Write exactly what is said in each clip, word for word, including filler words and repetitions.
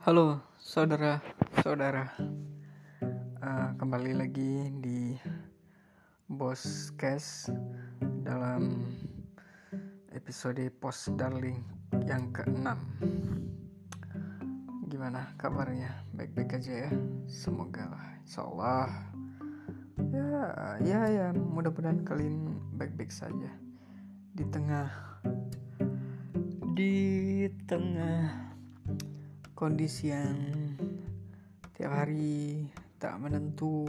Halo saudara-saudara, uh, kembali lagi di Boscast dalam episode Post Darling yang keenam. Gimana kabarnya? Baik-baik aja ya? Semoga lah, insyaallah. Ya, ya, ya, mudah-mudahan kalian baik-baik saja di tengah di tengah kondisi yang tiap hari tak menentu,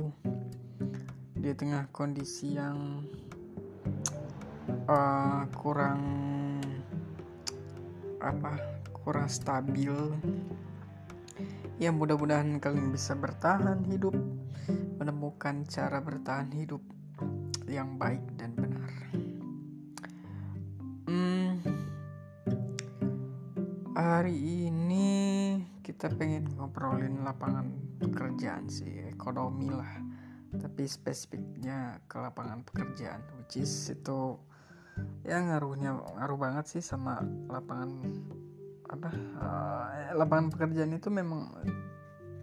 di tengah kondisi yang uh, kurang apa kurang stabil. Ya, mudah-mudahan kalian bisa bertahan hidup, menemukan cara bertahan hidup yang baik dan benar. hmm, hari ini kita pengen ngobrolin lapangan pekerjaan sih, ekonomi lah, tapi spesifiknya ke lapangan pekerjaan, which is itu ya ngaruhnya ngaruh banget sih sama lapangan apa uh, lapangan pekerjaan itu memang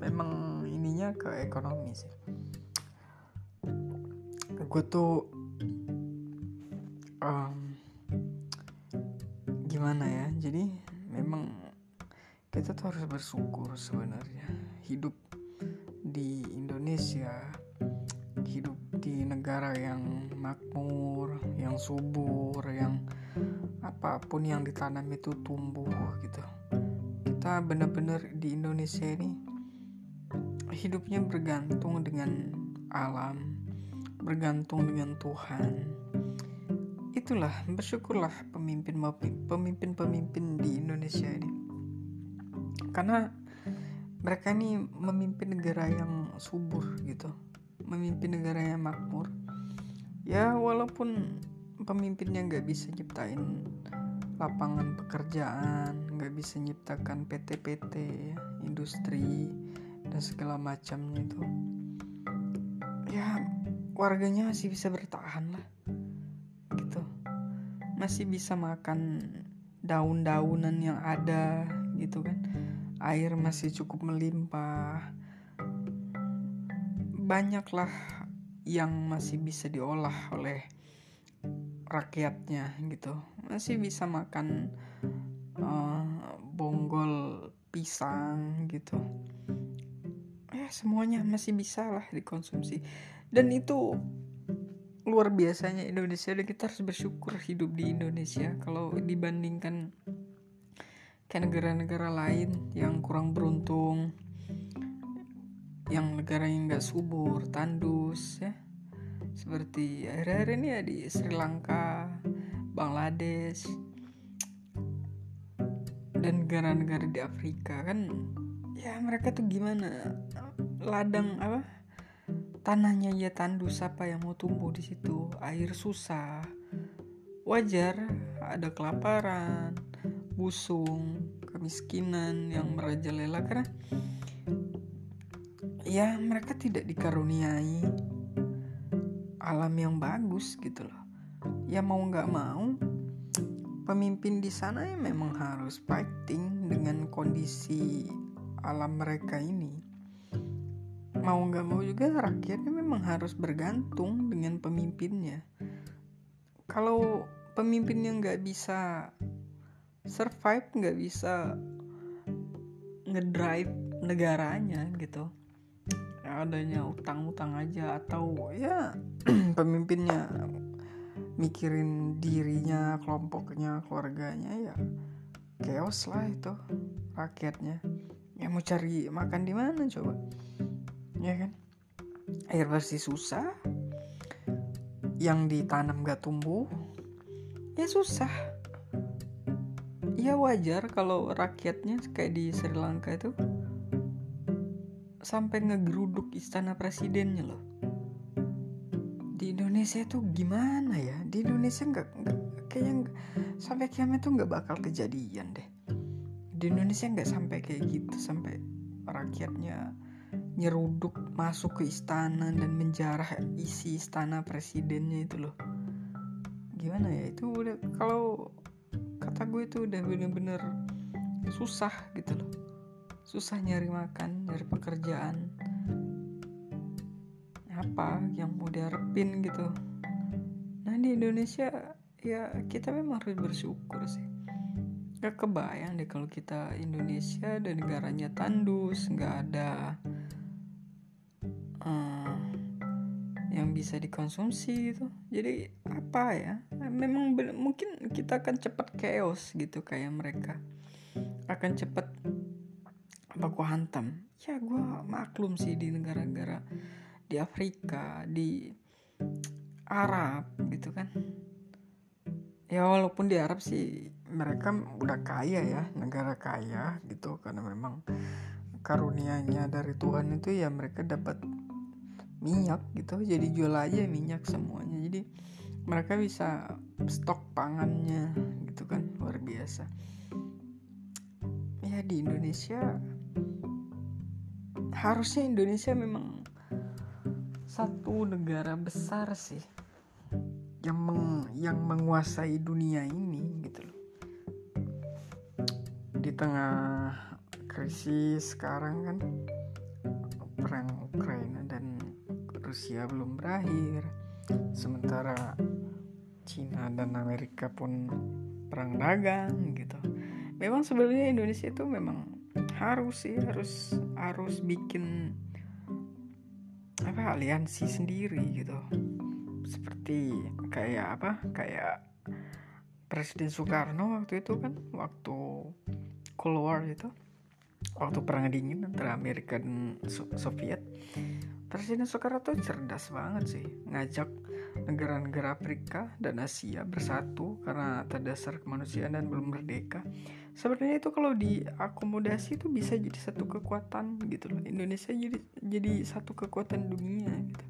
memang ininya ke ekonomi sih. Gue tuh um, gimana ya, jadi memang kita tuh harus bersyukur sebenarnya hidup di Indonesia, hidup di negara yang makmur, yang subur, yang apapun yang ditanam itu tumbuh gitu. Kita benar-benar di Indonesia ini hidupnya bergantung dengan alam, bergantung dengan Tuhan. Itulah, bersyukurlah pemimpin pemimpin-pemimpin di Indonesia ini, karena mereka ini memimpin negara yang subur gitu, memimpin negara yang makmur. Ya, walaupun pemimpinnya nggak bisa nyiptain lapangan pekerjaan, nggak bisa nyiptakan P T P T, industri dan segala macamnya itu, ya warganya masih bisa bertahan lah gitu, masih bisa makan daun-daunan yang ada gitu kan. Air masih cukup melimpah, banyaklah yang masih bisa diolah oleh rakyatnya gitu, masih bisa makan uh, bonggol pisang gitu. Eh semuanya masih bisa lah dikonsumsi, dan itu luar biasanya Indonesia. Dan kita harus bersyukur hidup di Indonesia kalau dibandingkan kayak negara-negara lain yang kurang beruntung, yang negara yang gak subur, tandus ya, seperti akhir-akhir ini ya di Sri Lanka, Bangladesh, dan negara-negara di Afrika kan. Ya mereka tuh gimana, ladang apa tanahnya ya tandus, apa yang mau tumbuh di situ? Air susah, wajar ada kelaparan, busung, kemiskinan yang merajalela, karena ya mereka tidak dikaruniai alam yang bagus gitu loh. Ya mau nggak mau pemimpin di sana ya memang harus fighting dengan kondisi alam mereka ini. Mau nggak mau juga rakyatnya memang harus bergantung dengan pemimpinnya. Kalau pemimpinnya nggak bisa survive, nggak bisa ngedrive negaranya gitu, ya adanya utang-utang aja, atau ya pemimpinnya mikirin dirinya, kelompoknya, keluarganya, ya chaos lah itu rakyatnya. Ya mau cari makan di mana coba, ya kan? Air bersih susah, yang ditanam gak tumbuh, ya susah. Ya wajar kalau rakyatnya kayak di Sri Lanka itu sampai ngegeruduk istana presidennya loh. Di Indonesia tuh gimana ya? Di Indonesia nggak kayaknya gak, sampai kiamat tuh nggak bakal kejadian deh. Di Indonesia nggak sampai kayak gitu, sampai rakyatnya nyeruduk masuk ke istana dan menjarah isi istana presidennya itu loh. Gimana ya itu, udah kalau kata gue itu udah bener-bener susah gitu loh. susah nyari makan, nyari pekerjaan apa yang mau diharapin gitu. Nah di Indonesia ya kita memang harus bersyukur sih. Gak kebayang deh kalau kita Indonesia dan negaranya tandus, gak ada uh, yang bisa dikonsumsi gitu. Jadi apa ya, memang be- mungkin kita akan cepat chaos gitu kayak mereka, akan cepat baku hantam. Ya gue maklum sih di negara-negara di Afrika, di Arab gitu kan. Ya walaupun di Arab sih mereka udah kaya ya, negara kaya gitu, karena memang karunianya dari Tuhan itu ya mereka dapat minyak gitu, jadi jual aja minyak semuanya. Jadi mereka bisa stok pangannya gitu kan, luar biasa. Ya di Indonesia harusnya Indonesia memang satu negara besar sih yang meng, yang menguasai dunia ini gitu loh. Di tengah krisis sekarang kan, perang Ukraina dan Rusia belum berakhir, sementara Cina dan Amerika pun perang dagang gitu. Memang sebenarnya Indonesia itu memang harus sih harus harus bikin apa aliansi sendiri gitu, seperti kayak apa kayak Presiden Soekarno waktu itu kan, waktu Cold War itu, waktu perang dingin antara Amerika dan so- Soviet. Presiden Soekarno tuh cerdas banget sih, ngajak negara-negara Afrika dan Asia bersatu karena atas dasar kemanusiaan dan belum merdeka. Sebenarnya itu kalau diakomodasi itu bisa jadi satu kekuatan gitu loh. Indonesia jadi jadi satu kekuatan dunia gitu,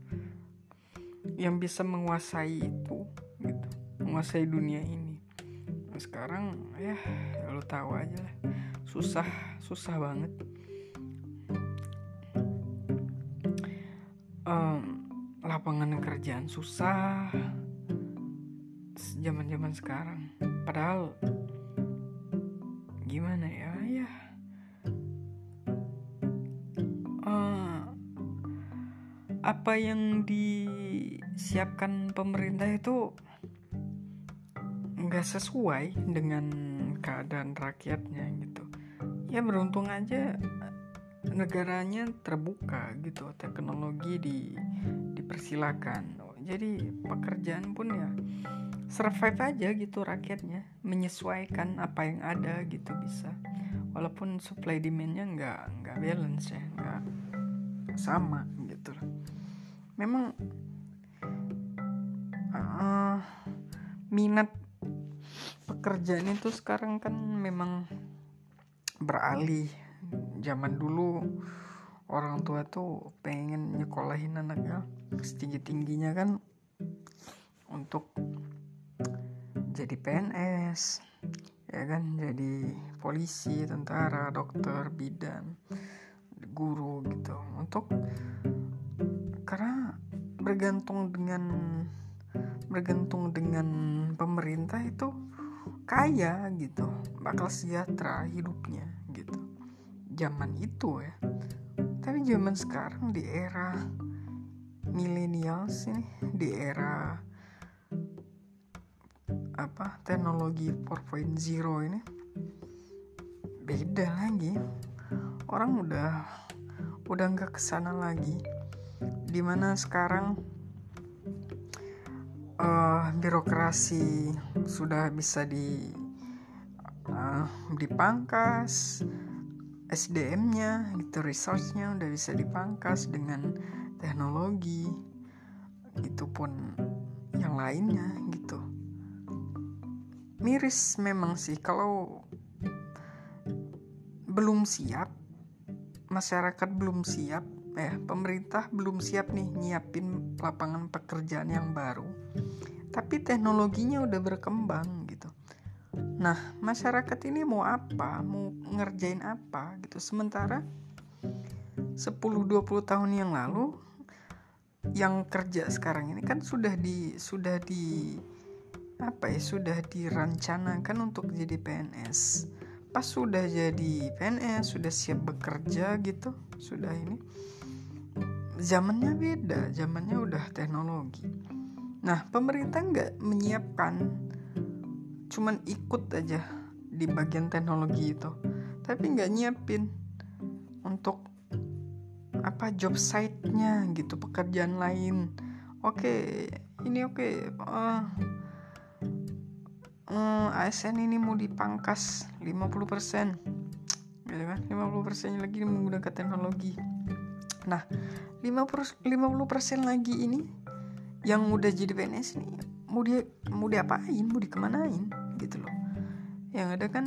yang bisa menguasai itu gitu, menguasai dunia ini. Nah, sekarang ya lo tahu aja lah, susah susah banget. Um, lapangan kerjaan susah zaman-zaman sekarang. Padahal gimana ya ya uh, apa yang disiapkan pemerintah itu nggak sesuai dengan keadaan rakyatnya gitu. Ya beruntung aja negaranya terbuka gitu, teknologi di dipersilakan. Jadi pekerjaan pun ya survive aja gitu rakyatnya, menyesuaikan apa yang ada gitu bisa. Walaupun supply demand-nya nggak nggak balance ya, nggak sama gitu. Memang uh, minat pekerjaan itu sekarang kan memang beralih. Zaman dulu orang tua tuh pengen nyekolahin anaknya setinggi-tingginya kan untuk jadi P N S ya kan, jadi polisi, tentara, dokter, bidan, guru gitu, untuk karena bergantung dengan bergantung dengan pemerintah itu kaya gitu, bakal sejahtera hidupnya gitu zaman itu ya. Tapi zaman sekarang di era Millenials ini, di era apa teknologi empat koma nol ini beda lagi. Orang udah udah nggak kesana lagi. Dimana sekarang uh, birokrasi sudah bisa di uh, dipangkas. S D M-nya gitu, resource-nya udah bisa dipangkas dengan teknologi, itu pun yang lainnya gitu. Miris memang sih kalau belum siap, masyarakat belum siap, eh pemerintah belum siap nih nyiapin lapangan pekerjaan yang baru. Tapi teknologinya udah berkembang gitu. Nah, masyarakat ini mau apa? Mau ngerjain apa gitu. Sementara sepuluh dua puluh tahun yang lalu yang kerja sekarang ini kan sudah di sudah di apa ya, sudah dirancangkan untuk jadi P N S. pas sudah jadi P N S, sudah siap bekerja gitu, sudah ini, zamannya beda, zamannya udah teknologi. Nah, pemerintah nggak menyiapkan, cuman ikut aja di bagian teknologi itu, tapi nggak nyiapin untuk apa job site-nya gitu, pekerjaan lain. Oke, ini oke. Uh, uh, A S N ini mau dipangkas lima puluh persen, gitu kan? lima puluh persen lagi menggunakan teknologi. Nah, lima puluh persen lagi ini yang udah jadi P N S ini mau dia mau diapain, mau dikemanain gitu loh. Yang ada kan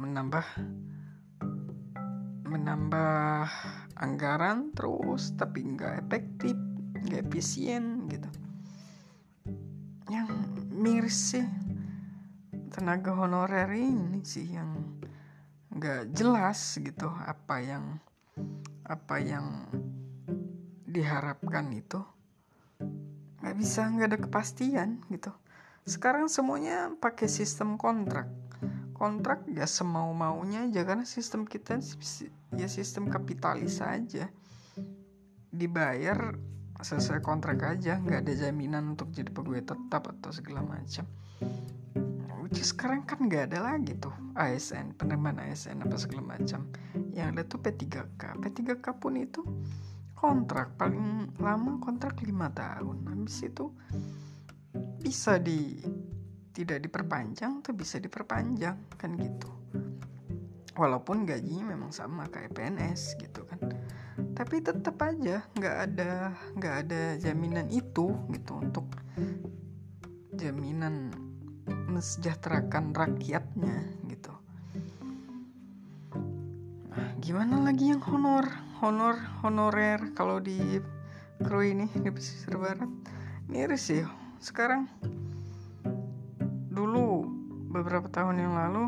menambah menambah anggaran terus, tapi nggak efektif, nggak efisien gitu. Yang miris sih tenaga honorer ini sih, yang nggak jelas gitu apa yang apa yang diharapkan itu, nggak bisa, nggak ada kepastian gitu. Sekarang semuanya pakai sistem kontrak. Kontrak ya semau-maunya aja, karena sistem kita ya sistem kapitalis aja, dibayar sesuai kontrak aja, nggak ada jaminan untuk jadi pegawai tetap atau segala macam. Sekarang kan nggak ada lagi tuh A S N, penerimaan A S N apa segala macam, yang ada tuh P tiga K. P tiga K pun itu kontrak, paling lama kontrak lima tahun, habis itu bisa di tidak diperpanjang tuh bisa diperpanjang kan gitu, walaupun gajinya memang sama kayak P N S gitu kan, tapi tetap aja nggak ada nggak ada jaminan itu gitu, untuk jaminan mensejahterakan rakyatnya gitu. Nah, gimana lagi yang honor honor honorer kalau di Krui ini di pesisir barat, miris sih sekarang. Dulu beberapa tahun yang lalu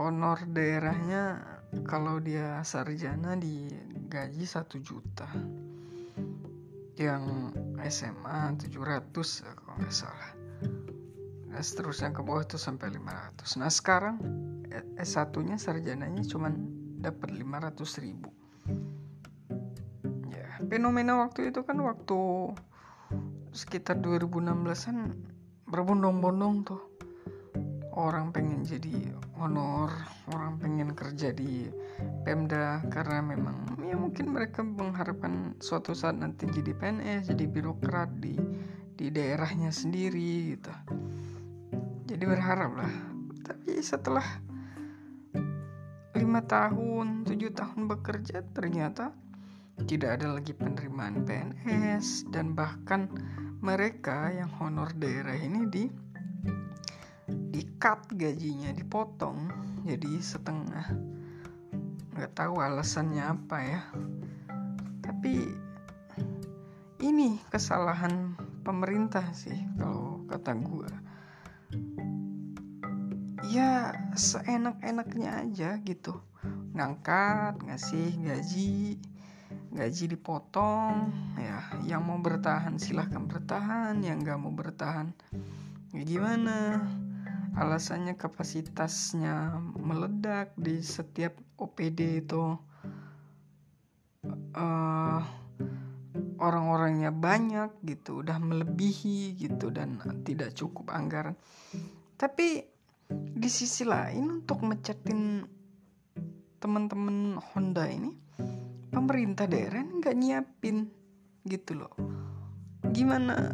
honor daerahnya kalau dia sarjana digaji satu juta, yang S M A tujuh ratus kalau nggak salah, dan seterusnya ke bawah itu sampai lima ratus. Nah sekarang S satu nya sarjananya cuma dapat lima ratus ribu. Ya, fenomena waktu itu kan waktu sekitar dua ribu enam belasan berbondong-bondong tuh orang pengen jadi honor, orang pengen kerja di Pemda, karena memang ya mungkin mereka mengharapkan suatu saat nanti jadi P N S, jadi birokrat di di daerahnya sendiri gitu. Jadi berharap lah. Tapi setelah lima tahun, tujuh tahun bekerja, ternyata tidak ada lagi penerimaan P N S, dan bahkan mereka yang honor daerah ini di di cut gajinya, dipotong jadi setengah. Nggak tahu alasannya apa ya. Tapi ini kesalahan pemerintah sih kalau kata gue. Ya seenak-enaknya aja gitu. Ngangkat, ngasih gaji. Gaji dipotong, ya yang mau bertahan silahkan bertahan, yang nggak mau bertahan ya gimana, alasannya kapasitasnya meledak di setiap O P D itu, uh, orang-orangnya banyak gitu, udah melebihi gitu, dan tidak cukup anggaran. Tapi di sisi lain untuk mencetin teman-teman Honda ini, pemerintah daerah nggak nyiapin gitu loh. Gimana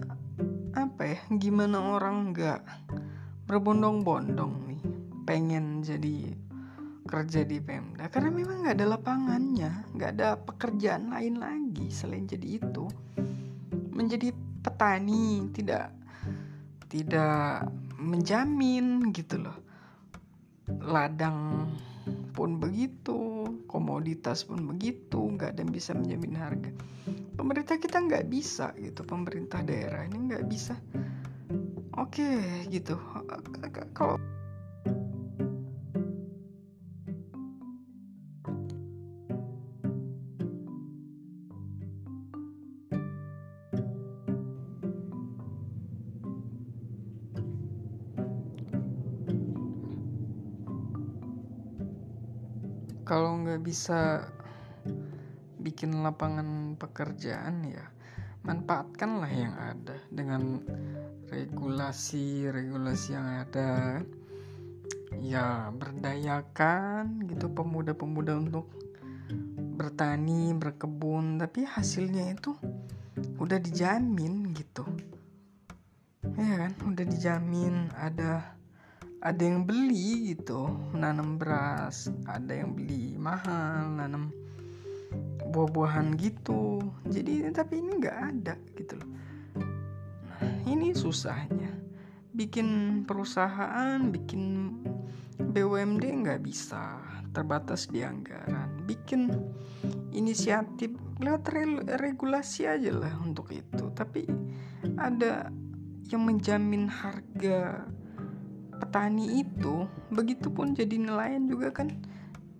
apa ya? Gimana orang nggak berbondong-bondong nih pengen jadi kerja di Pemda? Karena memang nggak ada lapangannya, nggak ada pekerjaan lain lagi selain jadi itu. Menjadi petani tidak tidak menjamin gitu loh. Ladang pun begitu, komoditas pun begitu, nggak ada yang bisa menjamin harga. Pemerintah kita nggak bisa gitu, pemerintah daerah ini nggak bisa. Oke gitu, kalau kalau nggak bisa bikin lapangan pekerjaan, ya manfaatkanlah yang ada dengan regulasi-regulasi yang ada, ya berdayakan gitu pemuda-pemuda untuk bertani, berkebun, tapi hasilnya itu udah dijamin gitu ya kan, udah dijamin, ada ada yang beli gitu, menanam beras, ada yang beli mahal, nanam buah-buahan gitu. Jadi tapi ini nggak ada gitu loh. Nah, ini susahnya. Bikin perusahaan, bikin B U M D nggak bisa, terbatas di anggaran. Bikin inisiatif lewat regulasi aja lah untuk itu. Tapi ada yang menjamin harga petani itu, begitupun jadi nelayan juga kan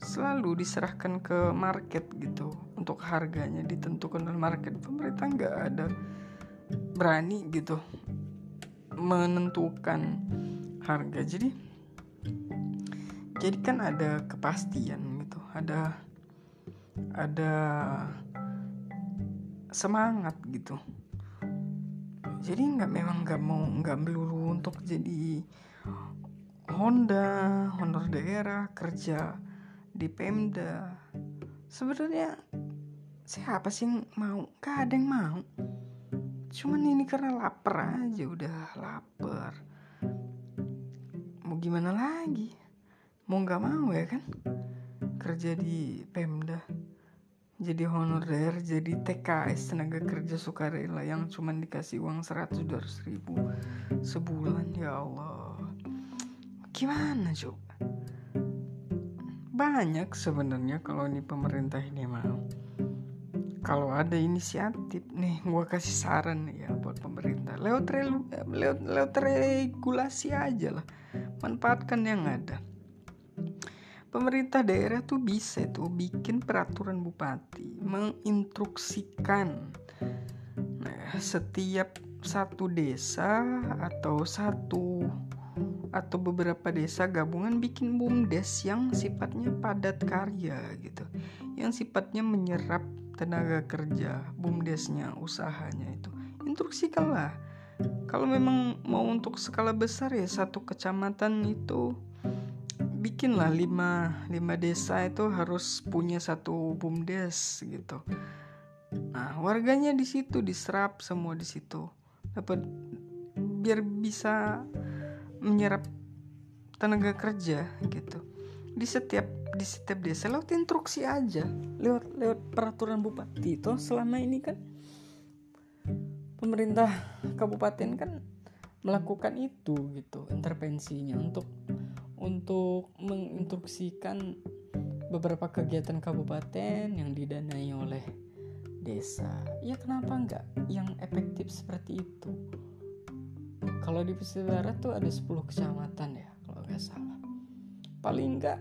selalu diserahkan ke market gitu, untuk harganya ditentukan oleh market. Pemerintah nggak ada berani gitu menentukan harga. Jadi jadi kan ada kepastian gitu, ada ada semangat gitu. Jadi nggak memang nggak mau nggak melulu untuk jadi Honda, honor daerah, kerja di Pemda. Sebenarnya siapa sih yang mau? Gak ada yang mau. Cuman ini karena lapar aja, udah lapar. Mau gimana lagi? Mau gak mau ya kan? Kerja di Pemda, jadi honorer, jadi T K S, tenaga kerja sukarela, yang cuman dikasih uang seratus dua ratus ribu sebulan. Ya Allah, gimana coba? Banyak sebenarnya kalau ini pemerintah ini mau, kalau ada inisiatif nih, gua kasih saran ya buat pemerintah, lewat, relu, lewat, lewat regulasi aja lah, manfaatkan yang ada. Pemerintah daerah tuh bisa tuh bikin peraturan bupati, menginstruksikan nah, setiap satu desa atau satu atau beberapa desa gabungan bikin BUMDes yang sifatnya padat karya gitu, yang sifatnya menyerap tenaga kerja, BUMDesnya, usahanya itu. Instruksikanlah. Kalau memang mau untuk skala besar ya satu kecamatan itu, bikinlah lima, lima desa itu harus punya satu BUMDes gitu. Nah, warganya di situ diserap semua di situ. Dapat biar bisa menyerap tenaga kerja gitu. Di setiap di setiap desa lewat instruksi aja, lewat lewat peraturan bupati. Toh selama ini kan pemerintah kabupaten kan melakukan itu gitu, intervensinya untuk untuk menginstruksikan beberapa kegiatan kabupaten yang didanai oleh desa. Ya kenapa enggak yang efektif seperti itu? Kalau di Pesisir Barat tuh ada sepuluh kecamatan ya kalau enggak salah. Paling enggak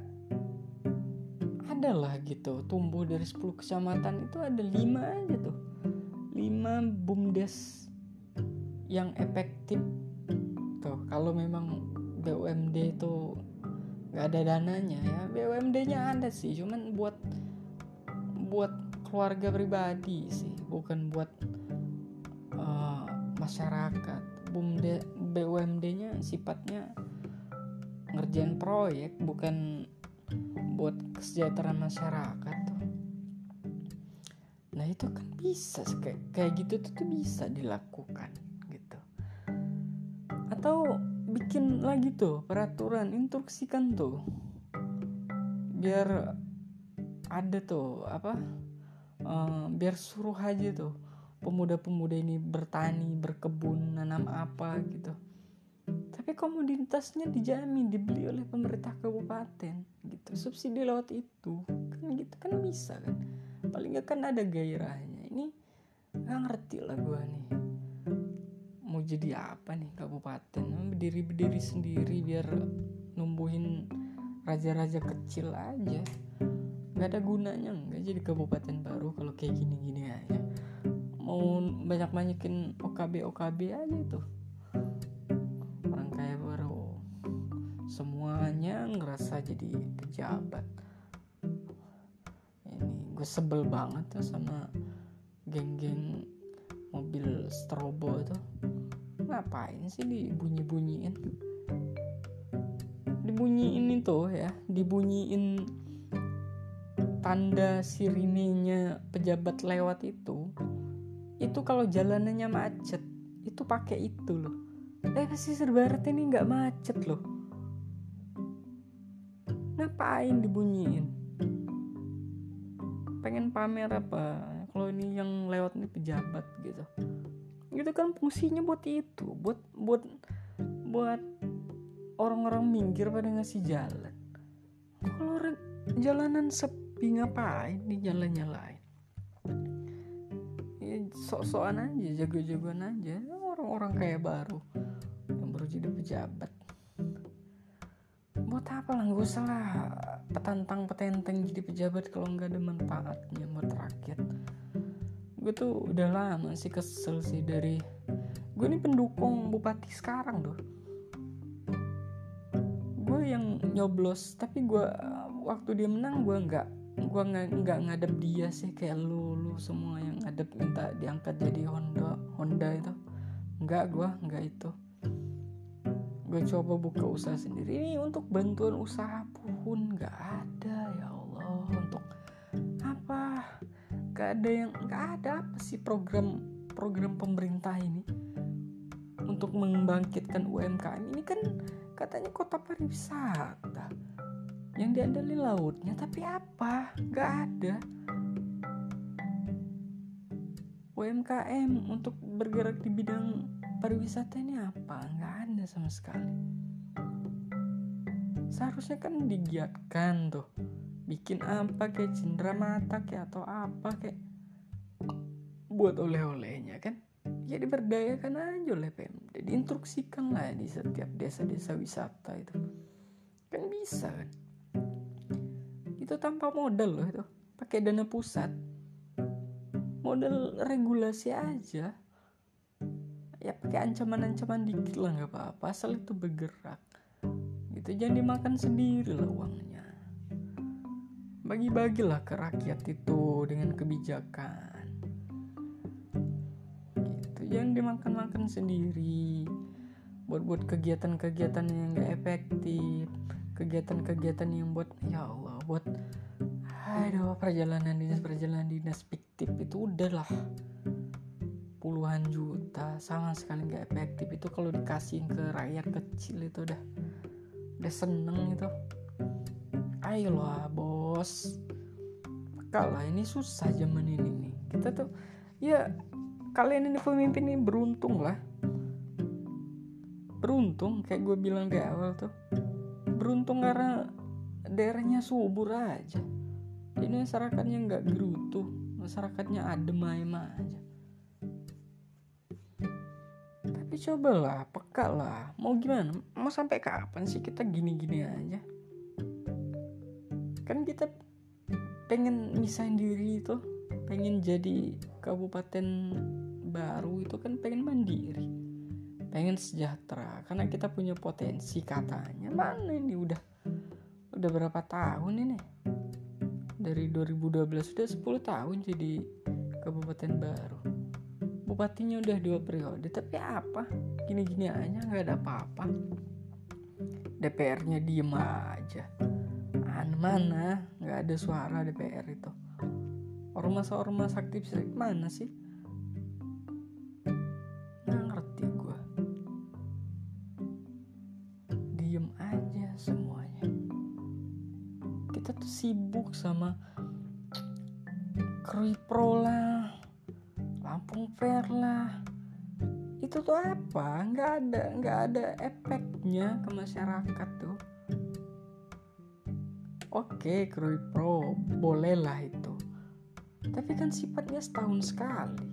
adalah gitu, tumbuh dari sepuluh kecamatan itu ada lima aja tuh. lima BUMDes yang efektif tuh. Kalau memang B U M D itu nggak ada dananya ya, B U M D-nya ada sih, cuman buat buat keluarga pribadi sih, bukan buat uh, masyarakat. B U M D-nya sifatnya ngerjain proyek, bukan buat kesejahteraan masyarakat tuh. Nah itu kan bisa kayak kayak gitu tuh, tuh bisa dilakukan gitu. Atau bikin lagi tuh peraturan, instruksikan tuh biar ada tuh apa uh, biar suruh aja tuh pemuda-pemuda ini bertani, berkebun, nanam apa gitu. Tapi komoditasnya dijamin, dibeli oleh pemerintah kabupaten gitu, subsidi lewat itu kan gitu, kan bisa kan, paling nggak kan ada gairahnya. Ini nggak ngerti lah gua nih, mau jadi apa nih kabupaten? Berdiri-berdiri sendiri biar numbuhin raja-raja kecil aja. Gak ada gunanya nggak jadi kabupaten baru kalau kayak gini-gini aja. Mau banyak-banyakin O K B O K B aja tuh. Orang kaya baru semuanya ngerasa jadi pejabat. gue sebel banget tuh sama geng-geng mobil strobo itu. Ngapain sih dibunyi-bunyiin? Dibunyiin itu ya, dibunyiin tanda sirinenya pejabat lewat itu. Itu kalau jalanannya macet, itu pakai itu loh. Eh pesisir barat ini nggak macet loh. Ngapain dibunyiin? Pengen pamer apa? Kalau ini yang lewat ini pejabat gitu. Itu kan fungsinya buat itu, buat buat buat orang-orang minggir pada ngasih jalan. Kalau jalanan sepi ngapain di jalan-nyalain? Ya sok-sokan aja, jago-jagoan aja orang-orang kayak baru yang baru jadi pejabat. Buat apa lah, gak usah lah petantang-petenteng jadi pejabat kalau gak ada manfaatnya buat rakyat. Gue tuh udah lama sih kesel sih dari, gue ini pendukung bupati sekarang loh. Gue yang nyoblos, tapi gue waktu dia menang gue gak gue gak, gak ngadep dia sih kayak lu, lu semua yang ngadep minta diangkat jadi Honda Honda itu. Enggak, gue enggak itu. Gue coba buka usaha sendiri. Ini untuk bantuan usaha pun gak ada, ya Allah. Untuk apa? Gak ada yang, gak ada apa sih program program pemerintah ini untuk membangkitkan U M K M. Ini kan katanya kota pariwisata yang diandalkan lautnya, tapi apa? Gak ada. U M K M untuk bergerak di bidang pariwisata ini apa? Gak ada sama sekali. Seharusnya kan digiatkan tuh. Bikin apa kayak cindramata kayak atau apa kayak buat oleh-olehnya kan. Ya diberdayakan aja oleh Pemda. Diinstruksikan lah di setiap desa-desa wisata itu. Kan bisa kan. Itu tanpa modal loh itu. Pakai dana pusat. Modal regulasi aja. Ya pakai ancaman-ancaman dikit lah nggak apa-apa, asal itu bergerak gitu. Jangan dimakan sendiri lah uangnya, bagi-bagilah ke rakyat itu dengan kebijakan gitu. Jangan dimakan-makan sendiri buat-buat kegiatan-kegiatan yang nggak efektif, kegiatan-kegiatan yang buat ya Allah, buat aduh perjalanan dinas perjalanan dinas fiktif itu udahlah puluhan juta sama sekali nggak efektif. Itu kalau dikasihin ke rakyat kecil itu udah udah seneng itu. Ayolah bos, kalah ini susah zaman ini nih. Kita tuh ya kalian ini pemimpin ini beruntung lah, beruntung kayak gue bilang di awal tuh, beruntung karena daerahnya subur aja. Ini masyarakatnya nggak gerutu, masyarakatnya adem aja. Tapi cobalah, peka lah. Mau gimana? Mau sampai kapan sih kita gini-gini aja? Kan kita pengen misahin diri itu, pengen jadi kabupaten baru itu kan pengen mandiri, pengen sejahtera. Karena kita punya potensi katanya. Mana ini udah udah berapa tahun ini? Dari dua ribu dua belas sudah sepuluh tahun jadi kabupaten baru. Bupatinya udah dua periode, tapi apa? Gini-gini aja, gak ada apa-apa. D P R-nya diem aja. Mana-mana, gak ada suara D P R itu. Ormas-ormas aktif mana sih? Nggak ngerti gue. Diem aja semuanya. Kita tuh sibuk sama Krui Pro lah, Lampung Verla. Itu tuh apa? Nggak ada, nggak ada efeknya ke masyarakat tuh. Oke, Krui Pro bolehlah itu. Tapi kan sifatnya setahun sekali.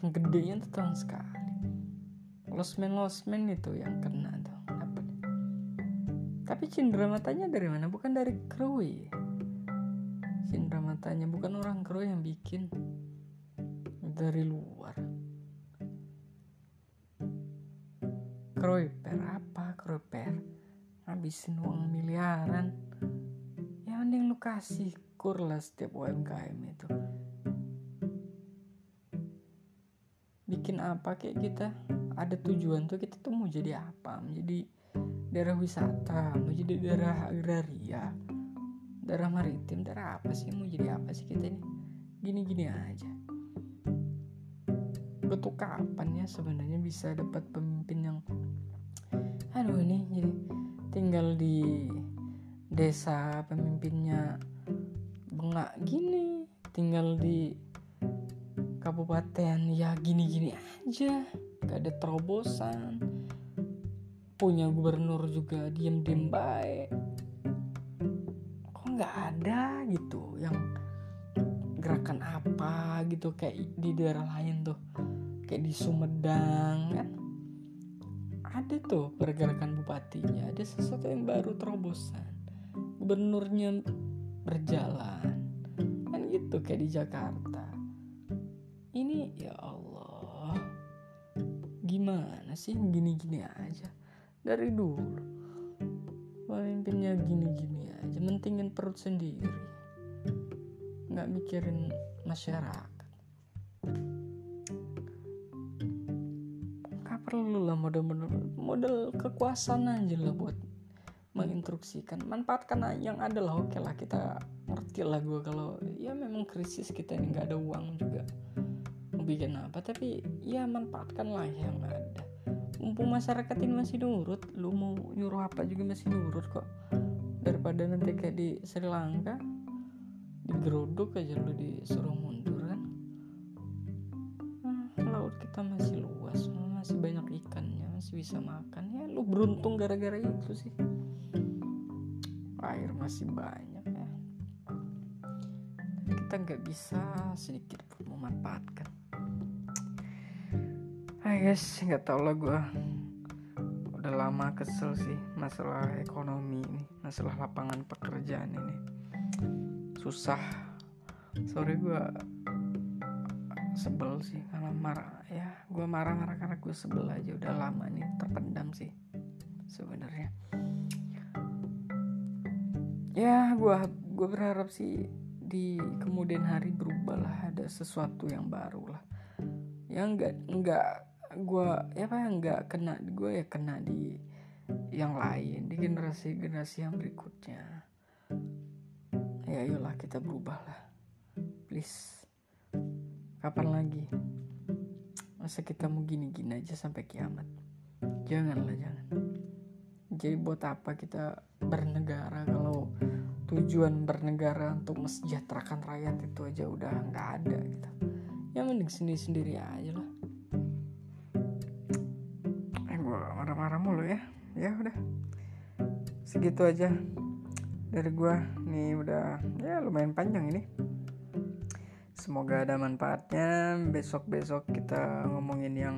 Yang gedenya tuh tahun sekali. Losmen-losmen itu yang kena tuh. Dapat. Tapi cindramatanya dari mana? Bukan dari Krui. Cindramatanya bukan orang Krui yang bikin, dari luar. Krui per apa? Krui per ngabisin uang miliaran. Ya mending lu kasih kurlah setiap U M K M itu. Bikin apa kayak kita? Ada tujuan tuh, kita tuh mau jadi apa? Menjadi daerah wisata, mau jadi daerah agraria, daerah maritim, daerah apa sih? Mau jadi apa sih kita ini? Gini-gini aja. Betul kapan ya sebenarnya bisa dapat pemimpin yang aduh ini jadi tinggal di desa pemimpinnya bengak gini, tinggal di kabupaten ya gini-gini aja, gak ada terobosan, punya gubernur juga diem-diem baik, kok gak ada gitu yang gerakan apa gitu kayak di daerah lain tuh, kayak di Sumedang kan ada tuh pergerakan bupatinya, ada sesuatu yang baru, terobosan, gubernurnya berjalan kan gitu, kayak di Jakarta ini ya Allah gimana sih gini-gini aja dari dulu pemimpinnya gini-gini aja, mentingin perut sendiri, nggak mikirin masyarakat. Perlu lah model-model model kekuasaan aja lah buat menginstruksikan, manfaatkan yang ada lah. Oke lah, kita ngerti lah gue kalau ya memang krisis kita ini nggak ada uang juga mau bikin apa, tapi ya manfaatkan lah yang ada, mumpung masyarakat ini masih nurut, lu mau nyuruh apa juga masih nurut kok, daripada nanti kayak di Sri Lanka digerodok aja lu disuruh mundur kan. Nah, laut kita masih luas, masih banyak ikannya, masih bisa makan ya, lu beruntung gara-gara itu sih, air masih banyak ya, kita nggak bisa sedikit pun memanfaatkan. Ah guys, nggak tau lah gue udah lama kesel sih masalah ekonomi ini, masalah lapangan pekerjaan ini susah. Sorry gue sebel sih karena marah ya, gue marah-marah karena gue sebel aja, udah lama nih terpendam sih sebenarnya. Ya gue gue berharap sih di kemudian hari berubah lah, ada sesuatu yang baru lah, yang nggak nggak gue ya apa yang nggak kena gue ya kena di yang lain, di generasi-generasi yang berikutnya. Ya ayolah kita berubah lah, please. Kapan lagi? Masa kita mau gini-gini aja sampai kiamat? Janganlah, jangan. Jadi buat apa kita bernegara kalau tujuan bernegara untuk mesejahterakan rakyat itu aja udah nggak ada gitu. Ya mending sendiri-sendiri aja lah. Eh gue marah-marah mulu ya. Ya udah, segitu aja dari gue. Nih udah ya lumayan panjang ini. Semoga ada manfaatnya. Besok-besok kita ngomongin yang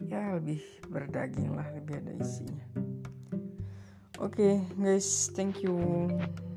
ya lebih berdaging lah, lebih ada isinya. Oke, okay, guys, thank you.